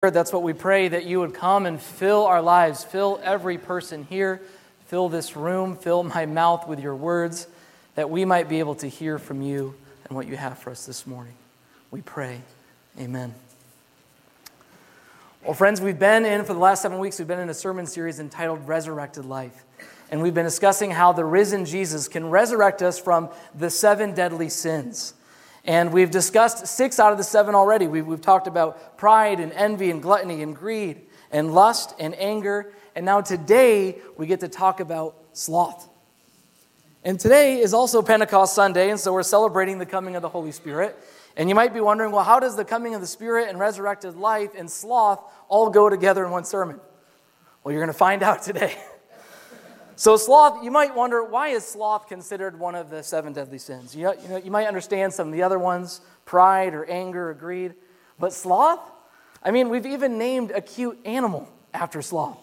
That's what we pray, that you would come and fill our lives, fill every person here, fill this room, fill my mouth with your words, that we might be able to hear from you and what you have for us this morning. We pray, amen. Well, friends, for the last 7 weeks, we've been in a sermon series entitled Resurrected Life. And we've been discussing how the risen Jesus can resurrect us from the 7 deadly sins. And we've discussed 6 out of the 7 already. We've talked about pride and envy and gluttony and greed and lust and anger. And now today we get to talk about sloth. And today is also Pentecost Sunday, and so we're celebrating the coming of the Holy Spirit. And you might be wondering, well, how does the coming of the Spirit and resurrected life and sloth all go together in one sermon? Well, you're going to find out today. So sloth, you might wonder, why is sloth considered one of the 7 deadly sins? You might understand some of the other ones, pride or anger or greed. But sloth? I mean, we've even named a cute animal after sloth.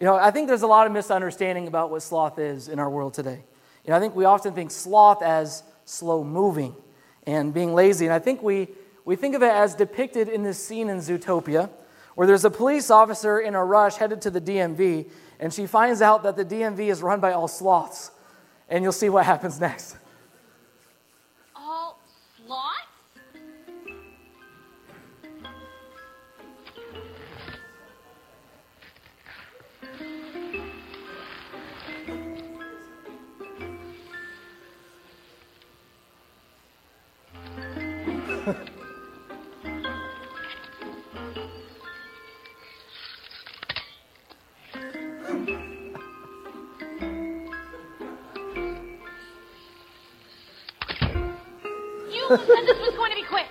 I think there's a lot of misunderstanding about what sloth is in our world today. I think we often think sloth as slow moving and being lazy. And I think we think of it as depicted in this scene in Zootopia, where there's a police officer in a rush headed to the DMV, and she finds out that the DMV is run by all sloths. And you'll see what happens next. All sloths? You said this was going to be quick.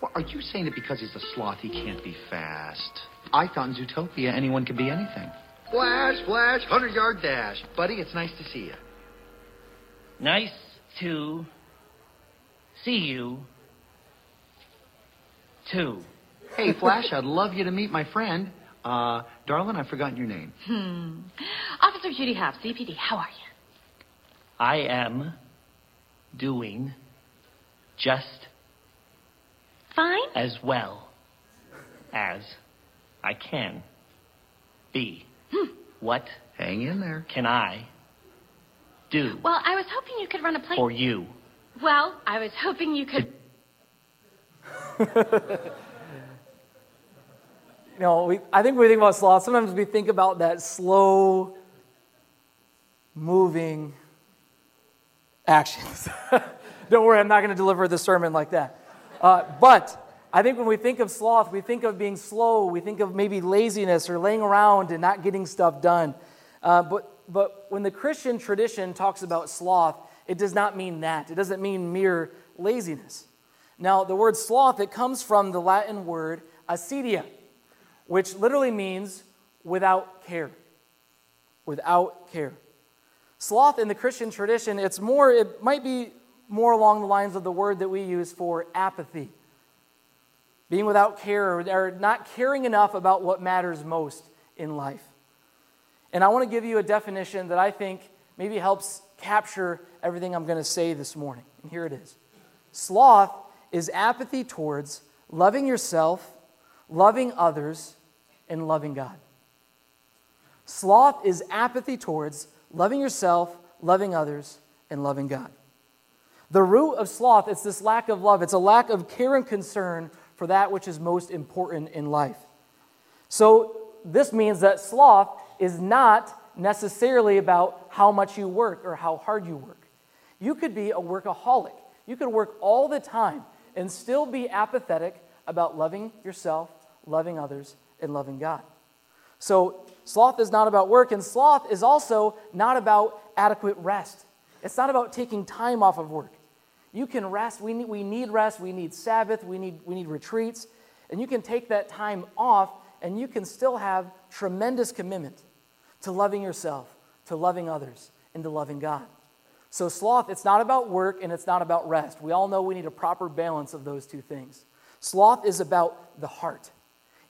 Well, are you saying that because he's a sloth, he can't be fast? I thought in Zootopia anyone could be anything. Flash, flash, 100-yard dash. Buddy, it's nice to see you. Nice to see you, too. Hey, Flash, I'd love you to meet my friend. Darlin', I've forgotten your name. Officer Judy Hopps, CPD, how are you? I am doing just fine, as well as I can be. What? Hang in there. Can I do? Well, I was hoping you could run a play for you. Well, I was hoping you could. I think when we think about sloth, sometimes we think about that slow moving actions. Don't worry, I'm not going to deliver the sermon like that. But I think when we think of sloth, we think of being slow. We think of maybe laziness or laying around and not getting stuff done. But when the Christian tradition talks about sloth, it does not mean that. It doesn't mean mere laziness. Now, the word sloth, it comes from the Latin word acedia, which literally means without care. Without care. Sloth in the Christian tradition, it might be more along the lines of the word that we use for apathy. Being without care, or not caring enough about what matters most in life. And I want to give you a definition that I think maybe helps capture everything I'm going to say this morning. And here it is. Sloth is apathy towards loving yourself, loving others, and loving God. Sloth is apathy towards loving yourself, loving others, and loving God. The root of sloth, it's this lack of love. It's a lack of care and concern for that which is most important in life. So this means that sloth is not necessarily about how much you work or how hard you work. You could be a workaholic. You could work all the time and still be apathetic about loving yourself, loving others, and loving God. So sloth is not about work, and sloth is also not about adequate rest. It's not about taking time off of work. You can rest. We need rest. We need Sabbath. We need retreats. And you can take that time off, and you can still have tremendous commitment to loving yourself, to loving others, and to loving God. So sloth, it's not about work, and it's not about rest. We all know we need a proper balance of those two things. Sloth is about the heart.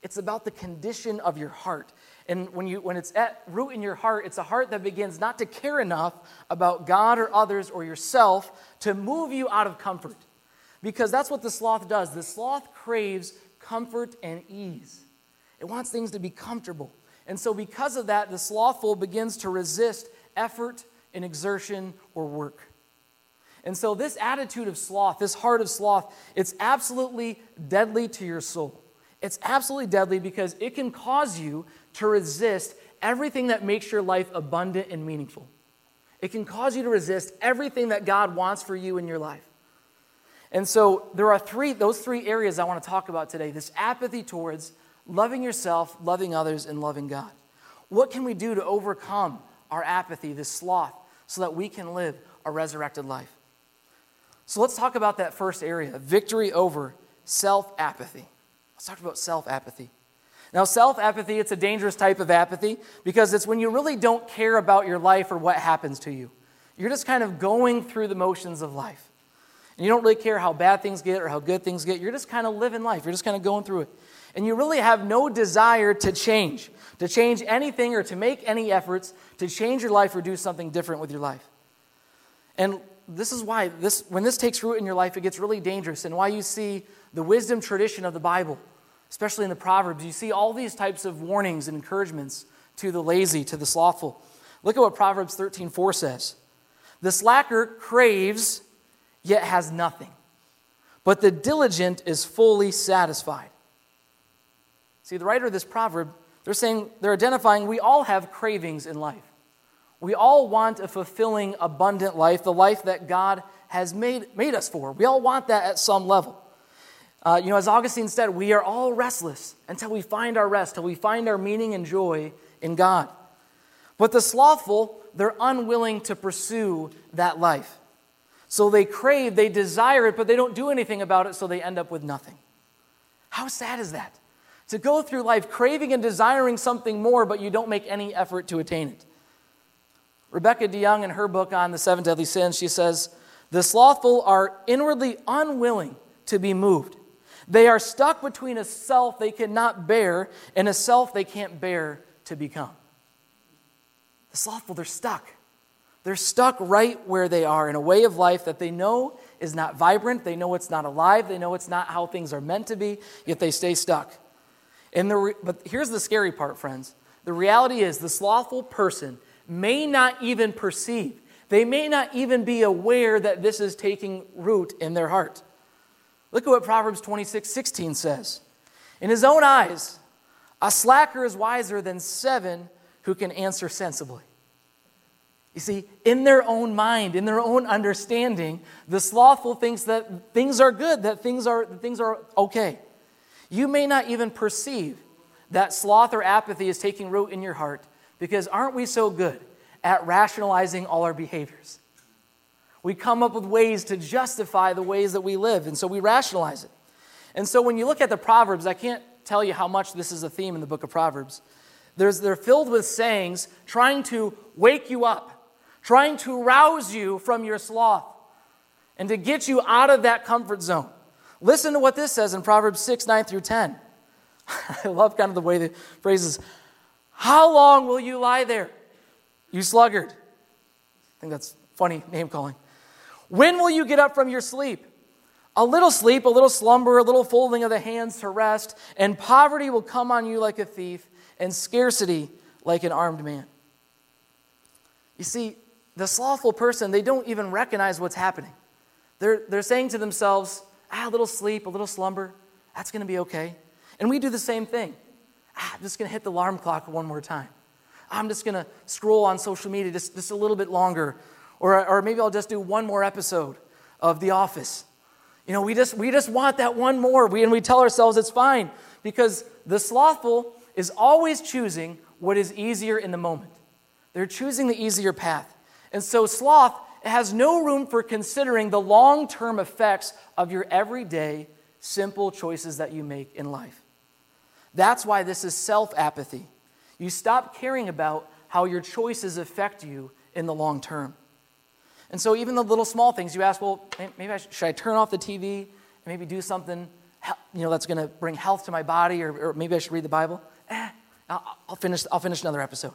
It's about the condition of your heart. And when it's at root in your heart, it's a heart that begins not to care enough about God or others or yourself to move you out of comfort. Because that's what the sloth does. The sloth craves comfort and ease. It wants things to be comfortable. And so because of that, the slothful begins to resist effort and exertion or work. And so this attitude of sloth, this heart of sloth, it's absolutely deadly to your soul. It's absolutely deadly because it can cause you to resist everything that makes your life abundant and meaningful. It can cause you to resist everything that God wants for you in your life. And so there are those three areas I want to talk about today. This apathy towards loving yourself, loving others, and loving God. What can we do to overcome our apathy, this sloth, so that we can live a resurrected life? So let's talk about that first area, victory over self-apathy. Let's talk about self-apathy. Now, self-apathy, it's a dangerous type of apathy because it's when you really don't care about your life or what happens to you. You're just kind of going through the motions of life. And you don't really care how bad things get or how good things get. You're just kind of living life. You're just kind of going through it. And you really have no desire to change anything or to make any efforts to change your life or do something different with your life. And this is why when this takes root in your life, it gets really dangerous, and why you see the wisdom tradition of the Bible, especially in the Proverbs, you see all these types of warnings and encouragements to the lazy, to the slothful. Look at what Proverbs 13:4 says. The slacker craves, yet has nothing, but the diligent is fully satisfied. See, the writer of this proverb, they're identifying we all have cravings in life. We all want a fulfilling, abundant life, the life that God has made us for. We all want that at some level. As Augustine said, we are all restless until we find our rest, till we find our meaning and joy in God. But the slothful, they're unwilling to pursue that life. So they crave, they desire it, but they don't do anything about it, so they end up with nothing. How sad is that? To go through life craving and desiring something more, but you don't make any effort to attain it. Rebecca DeYoung, in her book on the seven deadly sins, she says, the slothful are inwardly unwilling to be moved. They are stuck between a self they cannot bear and a self they can't bear to become. The slothful, they're stuck. They're stuck right where they are in a way of life that they know is not vibrant, they know it's not alive, they know it's not how things are meant to be, yet they stay stuck. But here's the scary part, friends. The reality is the slothful person may not even perceive, they may not even be aware that this is taking root in their heart. Look at what Proverbs 26:16 says. In his own eyes, a slacker is wiser than seven who can answer sensibly. You see, in their own mind, in their own understanding, the slothful thinks that things are good, that things are okay. You may not even perceive that sloth or apathy is taking root in your heart, because aren't we so good at rationalizing all our behaviors? We come up with ways to justify the ways that we live, and so we rationalize it. And so when you look at the Proverbs, I can't tell you how much this is a theme in the book of Proverbs. They're filled with sayings trying to wake you up, trying to rouse you from your sloth and to get you out of that comfort zone. Listen to what this says in Proverbs 6:9-10. I love kind of the way the phrase is, how long will you lie there, you sluggard? I think that's funny name calling. When will you get up from your sleep? A little sleep, a little slumber, a little folding of the hands to rest, and poverty will come on you like a thief, and scarcity like an armed man. You see, the slothful person, they don't even recognize what's happening. They're saying to themselves, a little sleep, a little slumber, that's going to be okay. And we do the same thing. I'm just going to hit the alarm clock one more time. I'm just going to scroll on social media just a little bit longer. Or maybe I'll just do one more episode of The Office. We just want that one more. And we tell ourselves it's fine, because the slothful is always choosing what is easier in the moment. They're choosing the easier path. And so sloth has no room for considering the long-term effects of your everyday, simple choices that you make in life. That's why this is self-apathy. You stop caring about how your choices affect you in the long term. And so even the little small things, you ask, well, maybe should I turn off the TV and maybe do something that's going to bring health to my body, or maybe I should read the Bible? I'll finish another episode.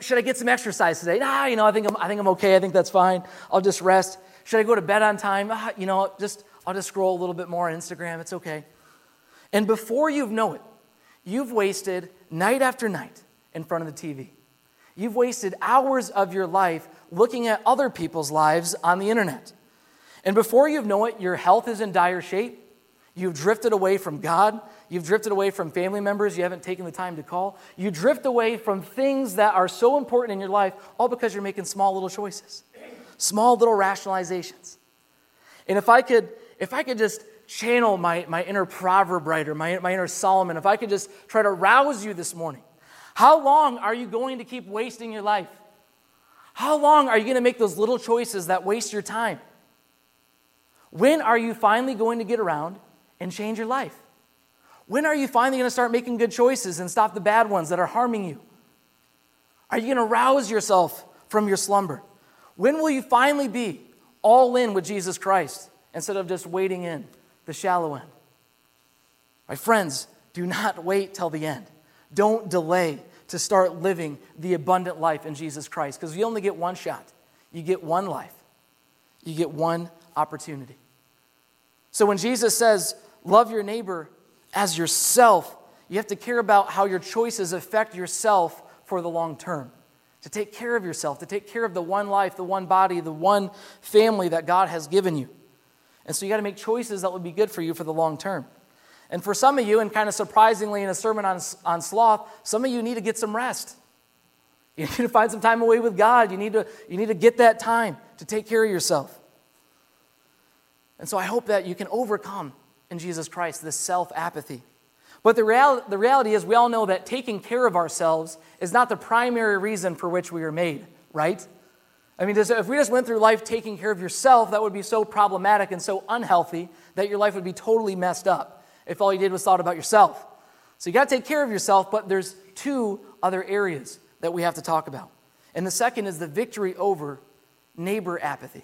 Should I get some exercise today? I think I'm okay. I think that's fine. I'll just rest. Should I go to bed on time? I'll just scroll a little bit more on Instagram. It's okay. And before you know it, You've wasted night after night in front of the TV. You've wasted hours of your life looking at other people's lives on the internet. And before you know it, your health is in dire shape. You've drifted away from God. You've drifted away from family members you haven't taken the time to call. You drift away from things that are so important in your life, all because you're making small little choices, small little rationalizations. And if I could just channel my inner proverb writer, my inner Solomon, if I could just try to rouse you this morning, how long are you going to keep wasting your life? How long are you going to make those little choices that waste your time? When are you finally going to get around and change your life? When are you finally going to start making good choices and stop the bad ones that are harming you? Are you going to rouse yourself from your slumber? When will you finally be all in with Jesus Christ instead of just waiting in the shallow end? My friends, do not wait till the end. Don't delay to start living the abundant life in Jesus Christ, because you only get one shot. You get one life. You get one opportunity. So when Jesus says, love your neighbor as yourself, you have to care about how your choices affect yourself for the long term. To take care of yourself, to take care of the one life, the one body, the one family that God has given you. And so you got to make choices that will be good for you for the long term. And for some of you, and kind of surprisingly in a sermon on sloth, some of you need to get some rest. You need to find some time away with God. You need to get that time to take care of yourself. And so I hope that you can overcome in Jesus Christ this self-apathy. But the reality is we all know that taking care of ourselves is not the primary reason for which we are made, right? I mean, if we just went through life taking care of yourself, that would be so problematic and so unhealthy that your life would be totally messed up if all you did was thought about yourself. So you got to take care of yourself, but there's two other areas that we have to talk about. And the second is the victory over neighbor apathy.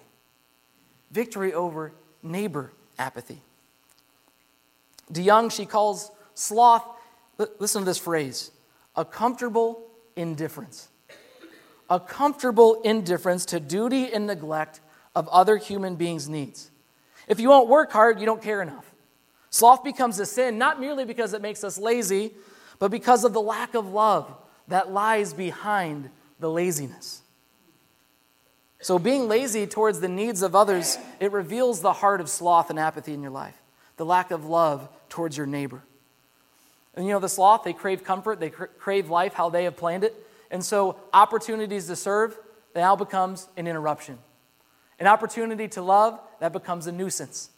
Victory over neighbor apathy. DeYoung, she calls sloth, listen to this phrase, a comfortable indifference. A comfortable indifference to duty and neglect of other human beings' needs. If you won't work hard, you don't care enough. Sloth becomes a sin, not merely because it makes us lazy, but because of the lack of love that lies behind the laziness. So being lazy towards the needs of others, it reveals the heart of sloth and apathy in your life, the lack of love towards your neighbor. And you know, the sloth, they crave comfort, they crave life how they have planned it. And so opportunities to serve, that now becomes an interruption. An opportunity to love, that becomes a nuisance.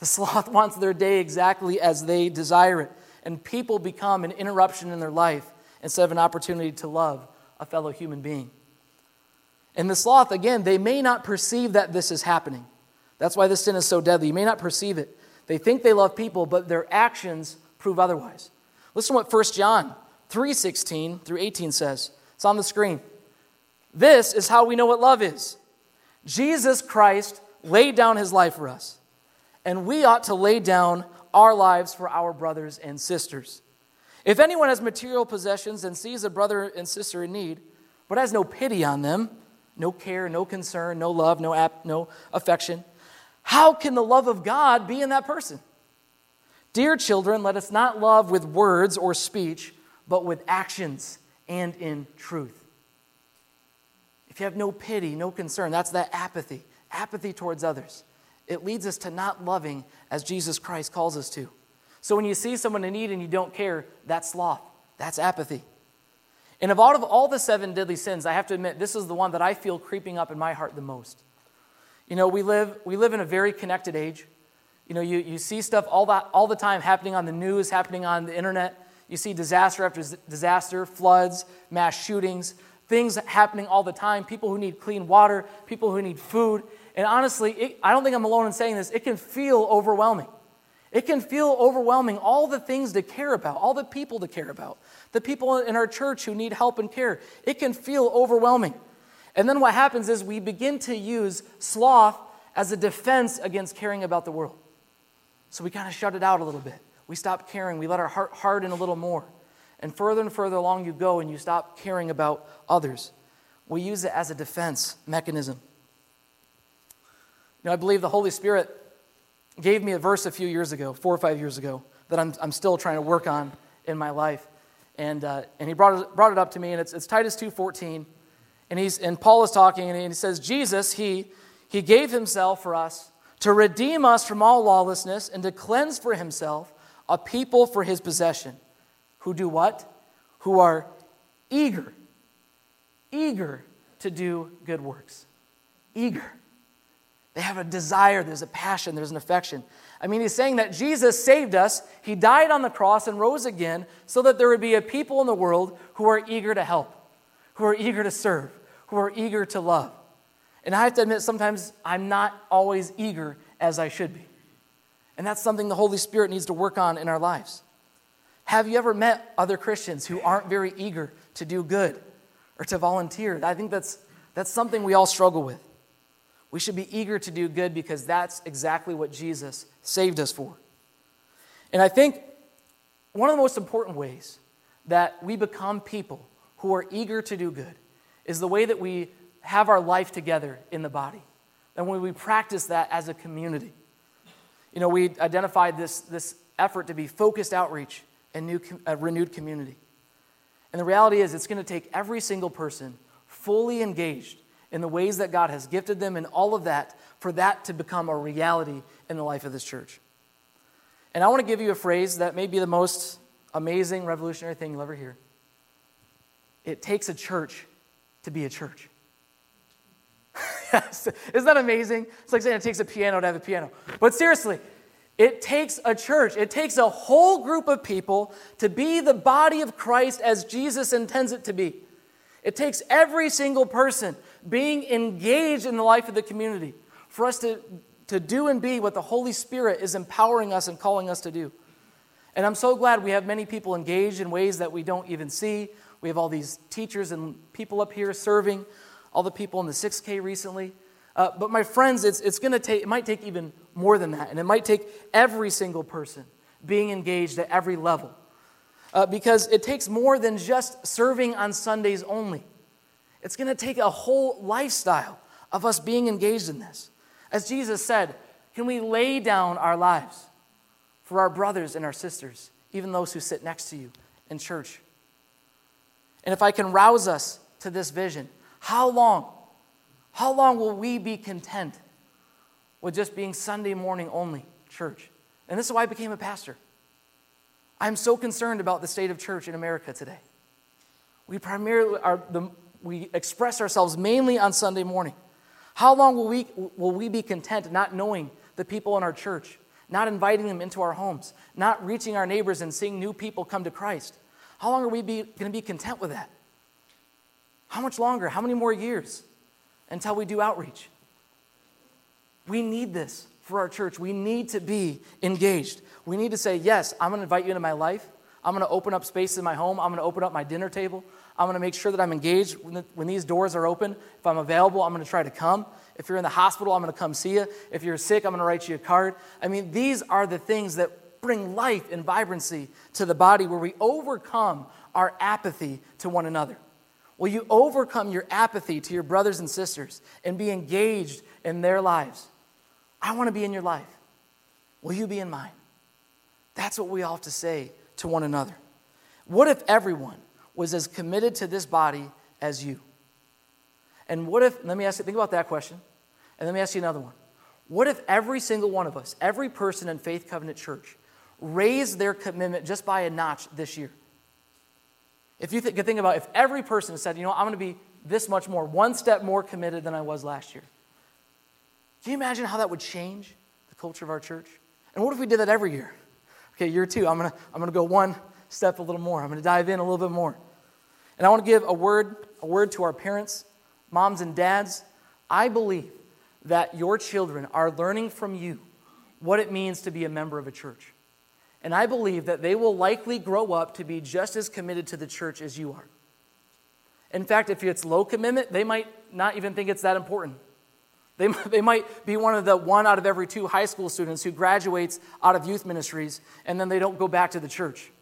The sloth wants their day exactly as they desire it. And people become an interruption in their life instead of an opportunity to love a fellow human being. And the sloth, again, they may not perceive that this is happening. That's why this sin is so deadly. You may not perceive it. They think they love people, but their actions prove otherwise. Listen to what 1 John 3:16 through 18 says. It's on the screen. This is how we know what love is. Jesus Christ laid down his life for us, and we ought to lay down our lives for our brothers and sisters. If anyone has material possessions and sees a brother and sister in need, but has no pity on them, no care, no concern, no love, no affection, how can the love of God be in that person? Dear children, let us not love with words or speech, but with actions and in truth. If you have no pity, no concern, that's that apathy towards others. It leads us to not loving as Jesus Christ calls us to. So when you see someone in need and you don't care, that's sloth, that's apathy. And of all the seven deadly sins, I have to admit, this is the one that I feel creeping up in my heart the most. You know, we live in a very connected age. You know, you see stuff all the time happening on the news, happening on the internet. You see disaster after disaster, floods, mass shootings, things happening all the time, people who need clean water, people who need food. And honestly, I don't think I'm alone in saying this, it can feel overwhelming. It can feel overwhelming, all the things to care about, all the people to care about, the people in our church who need help and care. It can feel overwhelming. And then what happens is we begin to use sloth as a defense against caring about the world. So we kind of shut it out a little bit. We stop caring. We let our heart harden a little more. And further along you go, and you stop caring about others. We use it as a defense mechanism. You know, I believe the Holy Spirit gave me a verse a few years ago, 4 or 5 years ago, that I'm still trying to work on in my life. And he brought it up to me, and it's Titus 2:14, and Paul is talking, and he says, Jesus, he gave himself for us to redeem us from all lawlessness and to cleanse for himself a people for his possession, who do what? Who are eager to do good works. Eager. They have a desire, there's a passion, there's an affection. I mean, he's saying that Jesus saved us, he died on the cross and rose again so that there would be a people in the world who are eager to help, who are eager to serve, who are eager to love. And I have to admit, sometimes I'm not always eager as I should be. And that's something the Holy Spirit needs to work on in our lives. Have you ever met other Christians who aren't very eager to do good or to volunteer? I think that's something we all struggle with. We should be eager to do good because that's exactly what Jesus saved us for. And I think one of the most important ways that we become people who are eager to do good is the way that we have our life together in the body. And when we practice that as a community. You know, we identified this effort to be focused outreach and a renewed community. And the reality is it's going to take every single person fully engaged in the ways that God has gifted them and all of that, for that to become a reality in the life of this church. And I want to give you a phrase that may be the most amazing, revolutionary thing you'll ever hear. It takes a church to be a church. Isn't that amazing? It's like saying it takes a piano to have a piano. But seriously, it takes a church. It takes a whole group of people to be the body of Christ as Jesus intends it to be. It takes every single person being engaged in the life of the community for us to do and be what the Holy Spirit is empowering us and calling us to do. And I'm so glad we have many people engaged in ways that we don't even see. We have all these teachers and people up here serving, all the people in the 6K recently. But my friends, it might take even more than that. And it might take every single person being engaged at every level. Because it takes more than just serving on Sundays only. It's going to take a whole lifestyle of us being engaged in this. As Jesus said, can we lay down our lives for our brothers and our sisters, even those who sit next to you in church? And if I can rouse us to this vision, how long will we be content with just being Sunday morning only church? And this is why I became a pastor. I'm so concerned about the state of church in America today. We express ourselves mainly on Sunday morning. How long will we be content not knowing the people in our church, not inviting them into our homes, not reaching our neighbors and seeing new people come to Christ? How long are we going to be content with that? How much longer? How many more years until we do outreach? We need this. For our church, we need to be engaged. We need to say, yes, I'm going to invite you into my life. I'm going to open up space in my home. I'm going to open up my dinner table. I'm going to make sure that I'm engaged when these doors are open. If I'm available, I'm going to try to come. If you're in the hospital, I'm going to come see you. If you're sick, I'm going to write you a card. I mean, these are the things that bring life and vibrancy to the body where we overcome our apathy to one another. Will you overcome your apathy to your brothers and sisters and be engaged in their lives? I want to be in your life. Will you be in mine? That's what we all have to say to one another. What if everyone was as committed to this body as you? And what if, think about that question, and let me ask you another one. What if every single one of us, every person in Faith Covenant Church, raised their commitment just by a notch this year? If you could think about if every person said, you know, I'm going to be this much more, one step more committed than I was last year. Can you imagine how that would change the culture of our church? And what if we did that every year? Okay, year two, I'm gonna go one step a little more. I'm gonna dive in a little bit more. And I want to give a word to our parents, moms and dads. I believe that your children are learning from you what it means to be a member of a church. And I believe that they will likely grow up to be just as committed to the church as you are. In fact, if it's low commitment, they might not even think it's that important. They might be one out of every two high school students who graduates out of youth ministries, and then they don't go back to the church.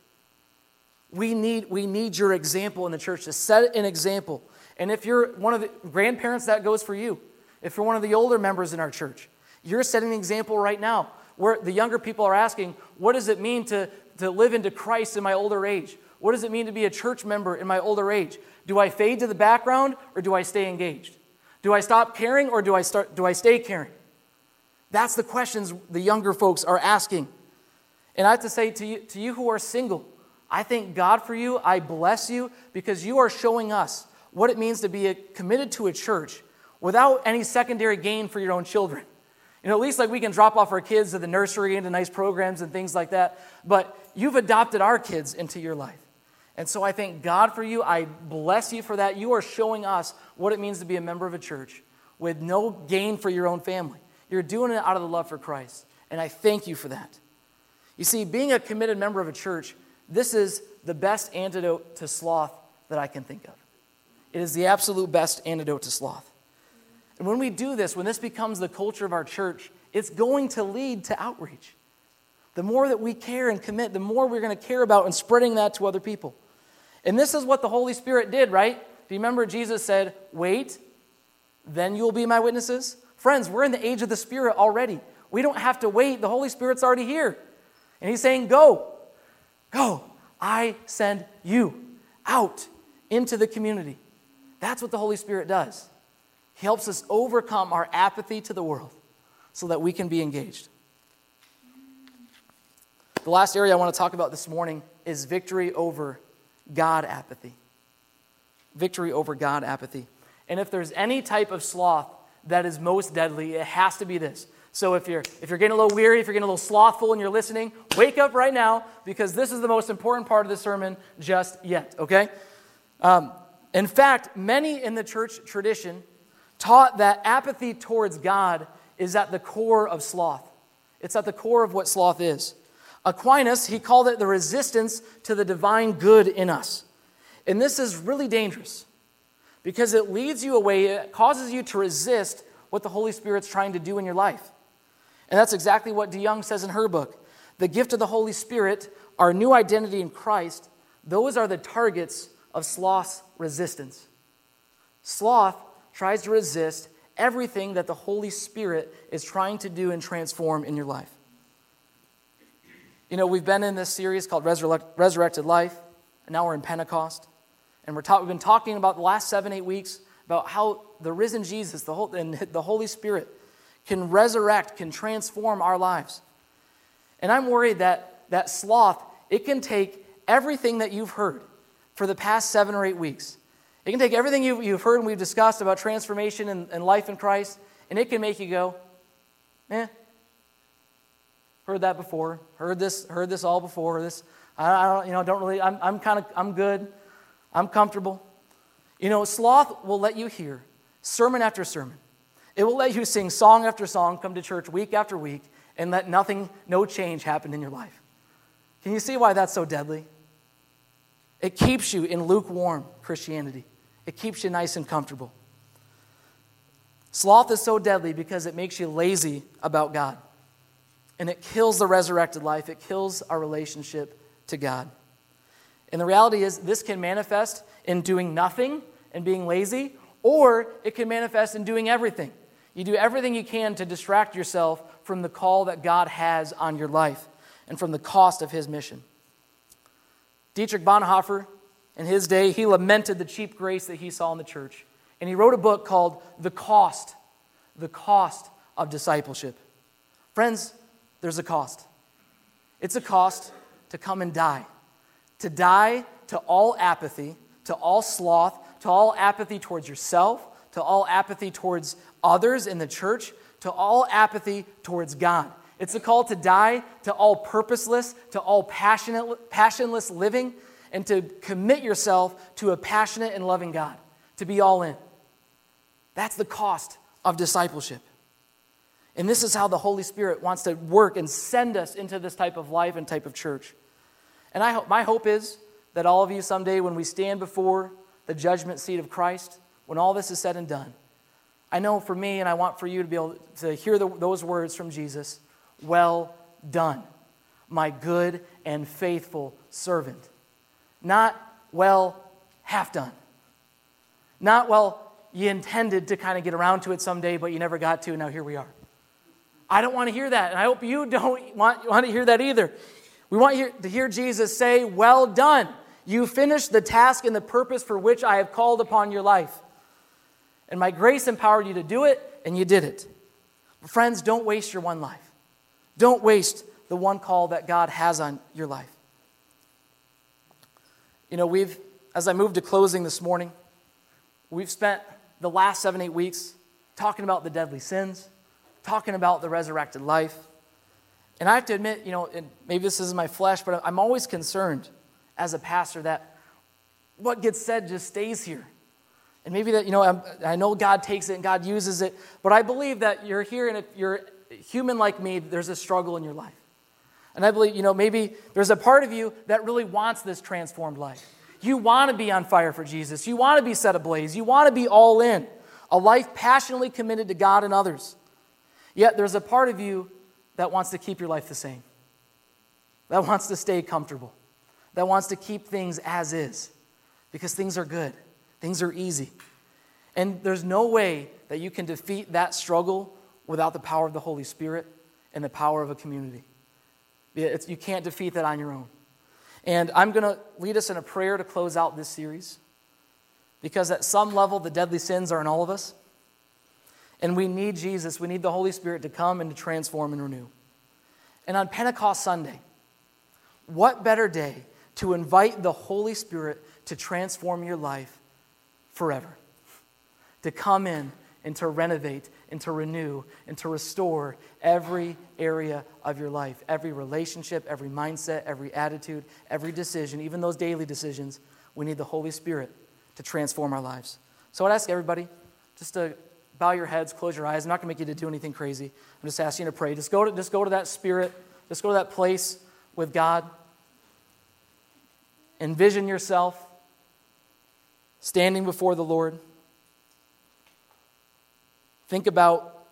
We need your example in the church to set an example. And if you're one of the grandparents, that goes for you. If you're one of the older members in our church, you're setting an example right now where the younger people are asking, what does it mean to to live into Christ in my older age? What does it mean to be a church member in my older age? Do I fade to the background or do I stay engaged? Do I stop caring or do I stay caring? That's the questions the younger folks are asking. And I have to say to you who are single, I thank God for you. I bless you because you are showing us what it means to be committed to a church without any secondary gain for your own children. You know, at least like we can drop off our kids to the nursery and to nice programs and things like that. But you've adopted our kids into your life. And so I thank God for you. I bless you for that. You are showing us what it means to be a member of a church with no gain for your own family. You're doing it out of the love for Christ. And I thank you for that. You see, being a committed member of a church, this is the best antidote to sloth that I can think of. It is the absolute best antidote to sloth. And when we do this, when this becomes the culture of our church, it's going to lead to outreach. The more that we care and commit, the more we're going to care about and spreading that to other people. And this is what the Holy Spirit did, right? Do you remember Jesus said, wait, then you'll be my witnesses? Friends, we're in the age of the Spirit already. We don't have to wait. The Holy Spirit's already here. And he's saying, go. I send you out into the community. That's what the Holy Spirit does. He helps us overcome our apathy to the world so that we can be engaged. The last area I want to talk about this morning is victory over God apathy. Victory over God apathy. And if there's any type of sloth that is most deadly, it has to be this. So if you're getting a little weary, if you're getting a little slothful and you're listening, wake up right now because this is the most important part of the sermon just yet, okay? In fact, many in the church tradition taught that apathy towards God is at the core of sloth. It's at the core of what sloth is. Aquinas, he called it the resistance to the divine good in us. And this is really dangerous because it leads you away, it causes you to resist what the Holy Spirit's trying to do in your life. And that's exactly what DeYoung says in her book. The gift of the Holy Spirit, our new identity in Christ, those are the targets of sloth's resistance. Sloth tries to resist everything that the Holy Spirit is trying to do and transform in your life. You know, we've been in this series called Resurrected Life, and now we're in Pentecost. And we've been talking about the last 7-8 weeks about how the risen Jesus and the Holy Spirit can resurrect, can transform our lives. And I'm worried that sloth, it can take everything that you've heard for the past 7 or 8 weeks. It can take everything you've heard and we've discussed about transformation and life in Christ, and it can make you go, heard that before, heard this all before, this, I'm good, I'm comfortable. You know, sloth will let you hear sermon after sermon. It will let you sing song after song, come to church week after week, and let no change happen in your life. Can you see why that's so deadly? It keeps you in lukewarm Christianity. It keeps you nice and comfortable. Sloth is so deadly because it makes you lazy about God. And it kills the resurrected life. It kills our relationship to God. And the reality is this can manifest in doing nothing and being lazy, or it can manifest in doing everything. You do everything you can to distract yourself from the call that God has on your life and from the cost of his mission. Dietrich Bonhoeffer, in his day, he lamented the cheap grace that he saw in the church. And he wrote a book called The Cost of Discipleship. Friends, there's a cost. It's a cost to come and die. To die to all apathy, to all sloth, to all apathy towards yourself, to all apathy towards others in the church, to all apathy towards God. It's a call to die to all purposeless, to all passionless living, and to commit yourself to a passionate and loving God, to be all in. That's the cost of discipleship. And this is how the Holy Spirit wants to work and send us into this type of life and type of church. And my hope is that all of you someday, when we stand before the judgment seat of Christ, when all this is said and done, I know for me and I want for you to be able to hear those words from Jesus, well done, my good and faithful servant. Not, well, half done. Not, well, you intended to kind of get around to it someday, but you never got to, and now here we are. I don't want to hear that, and I hope you don't want to hear that either. We want to hear Jesus say, "Well done. You finished the task and the purpose for which I have called upon your life. And my grace empowered you to do it, and you did it." But friends, don't waste your one life. Don't waste the one call that God has on your life. You know, as I moved to closing this morning, we've spent the last 7-8 weeks talking about the deadly sins, talking about the resurrected life. And I have to admit, you know, and maybe this isn't my flesh, but I'm always concerned as a pastor that what gets said just stays here. And maybe that, you know, I know God takes it and God uses it, but I believe that you're here, and if you're human like me, there's a struggle in your life. And I believe, you know, maybe there's a part of you that really wants this transformed life. You want to be on fire for Jesus. You want to be set ablaze. You want to be all in, a life passionately committed to God and others. Yet there's a part of you that wants to keep your life the same, that wants to stay comfortable, that wants to keep things as is because things are good, things are easy. And there's no way that you can defeat that struggle without the power of the Holy Spirit and the power of a community. You can't defeat that on your own. And I'm going to lead us in a prayer to close out this series, because at some level, the deadly sins are in all of us. And we need Jesus. We need the Holy Spirit to come and to transform and renew. And on Pentecost Sunday, what better day to invite the Holy Spirit to transform your life forever, to come in and to renovate and to renew and to restore every area of your life, every relationship, every mindset, every attitude, every decision, even those daily decisions. We need the Holy Spirit to transform our lives. So I'd ask everybody just to bow your heads, close your eyes. I'm not going to make you to do anything crazy. I'm just asking you to pray. Just go to that spirit. Just go to that place with God. Envision yourself standing before the Lord. Think about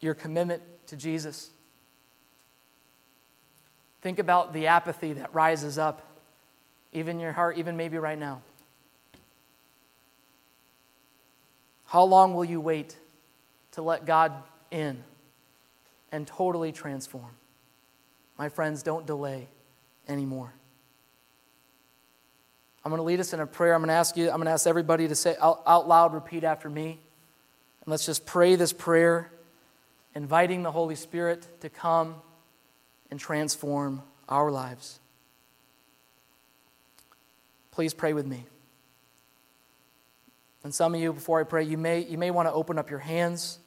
your commitment to Jesus. Think about the apathy that rises up, even in your heart, even maybe right now. How long will you wait to let God in and totally transform? My friends, don't delay anymore. I'm going to lead us in a prayer. I'm going to ask everybody to say out loud, repeat after me. Let's just pray this prayer, inviting the Holy Spirit to come and transform our lives. Please pray with me. And some of you, before I pray, you may want to open up your hands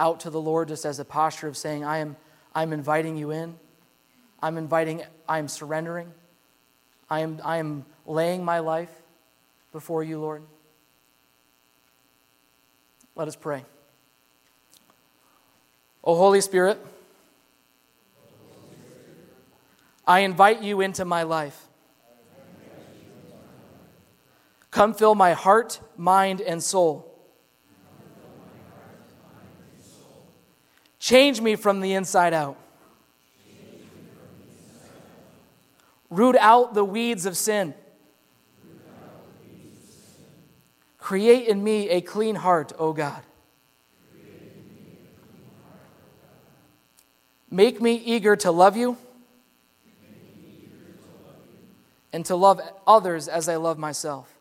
out to the Lord just as a posture of saying, I'm inviting you in. I'm surrendering. I am laying my life before you, Lord. Let us pray. O Holy Spirit, I invite you into my life. Come fill my heart, mind, and soul. Change me from the inside out. Root out the weeds of sin. Create in me a clean heart, O God. Make me eager to love you and to love others as I love myself.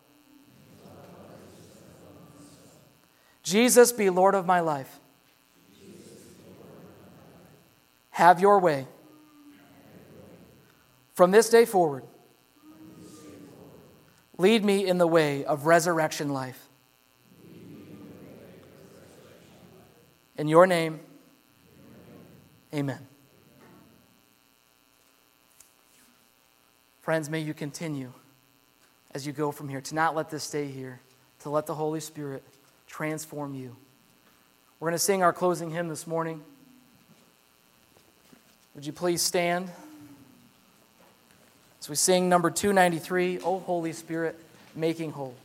Jesus, be Lord of my life. Have your way. From this day forward, lead me in the way of resurrection life. In your name, amen. Friends, may you continue as you go from here to not let this stay here, to let the Holy Spirit transform you. We're going to sing our closing hymn this morning. Would you please stand? So we sing number 293, O Holy Spirit, Making Whole.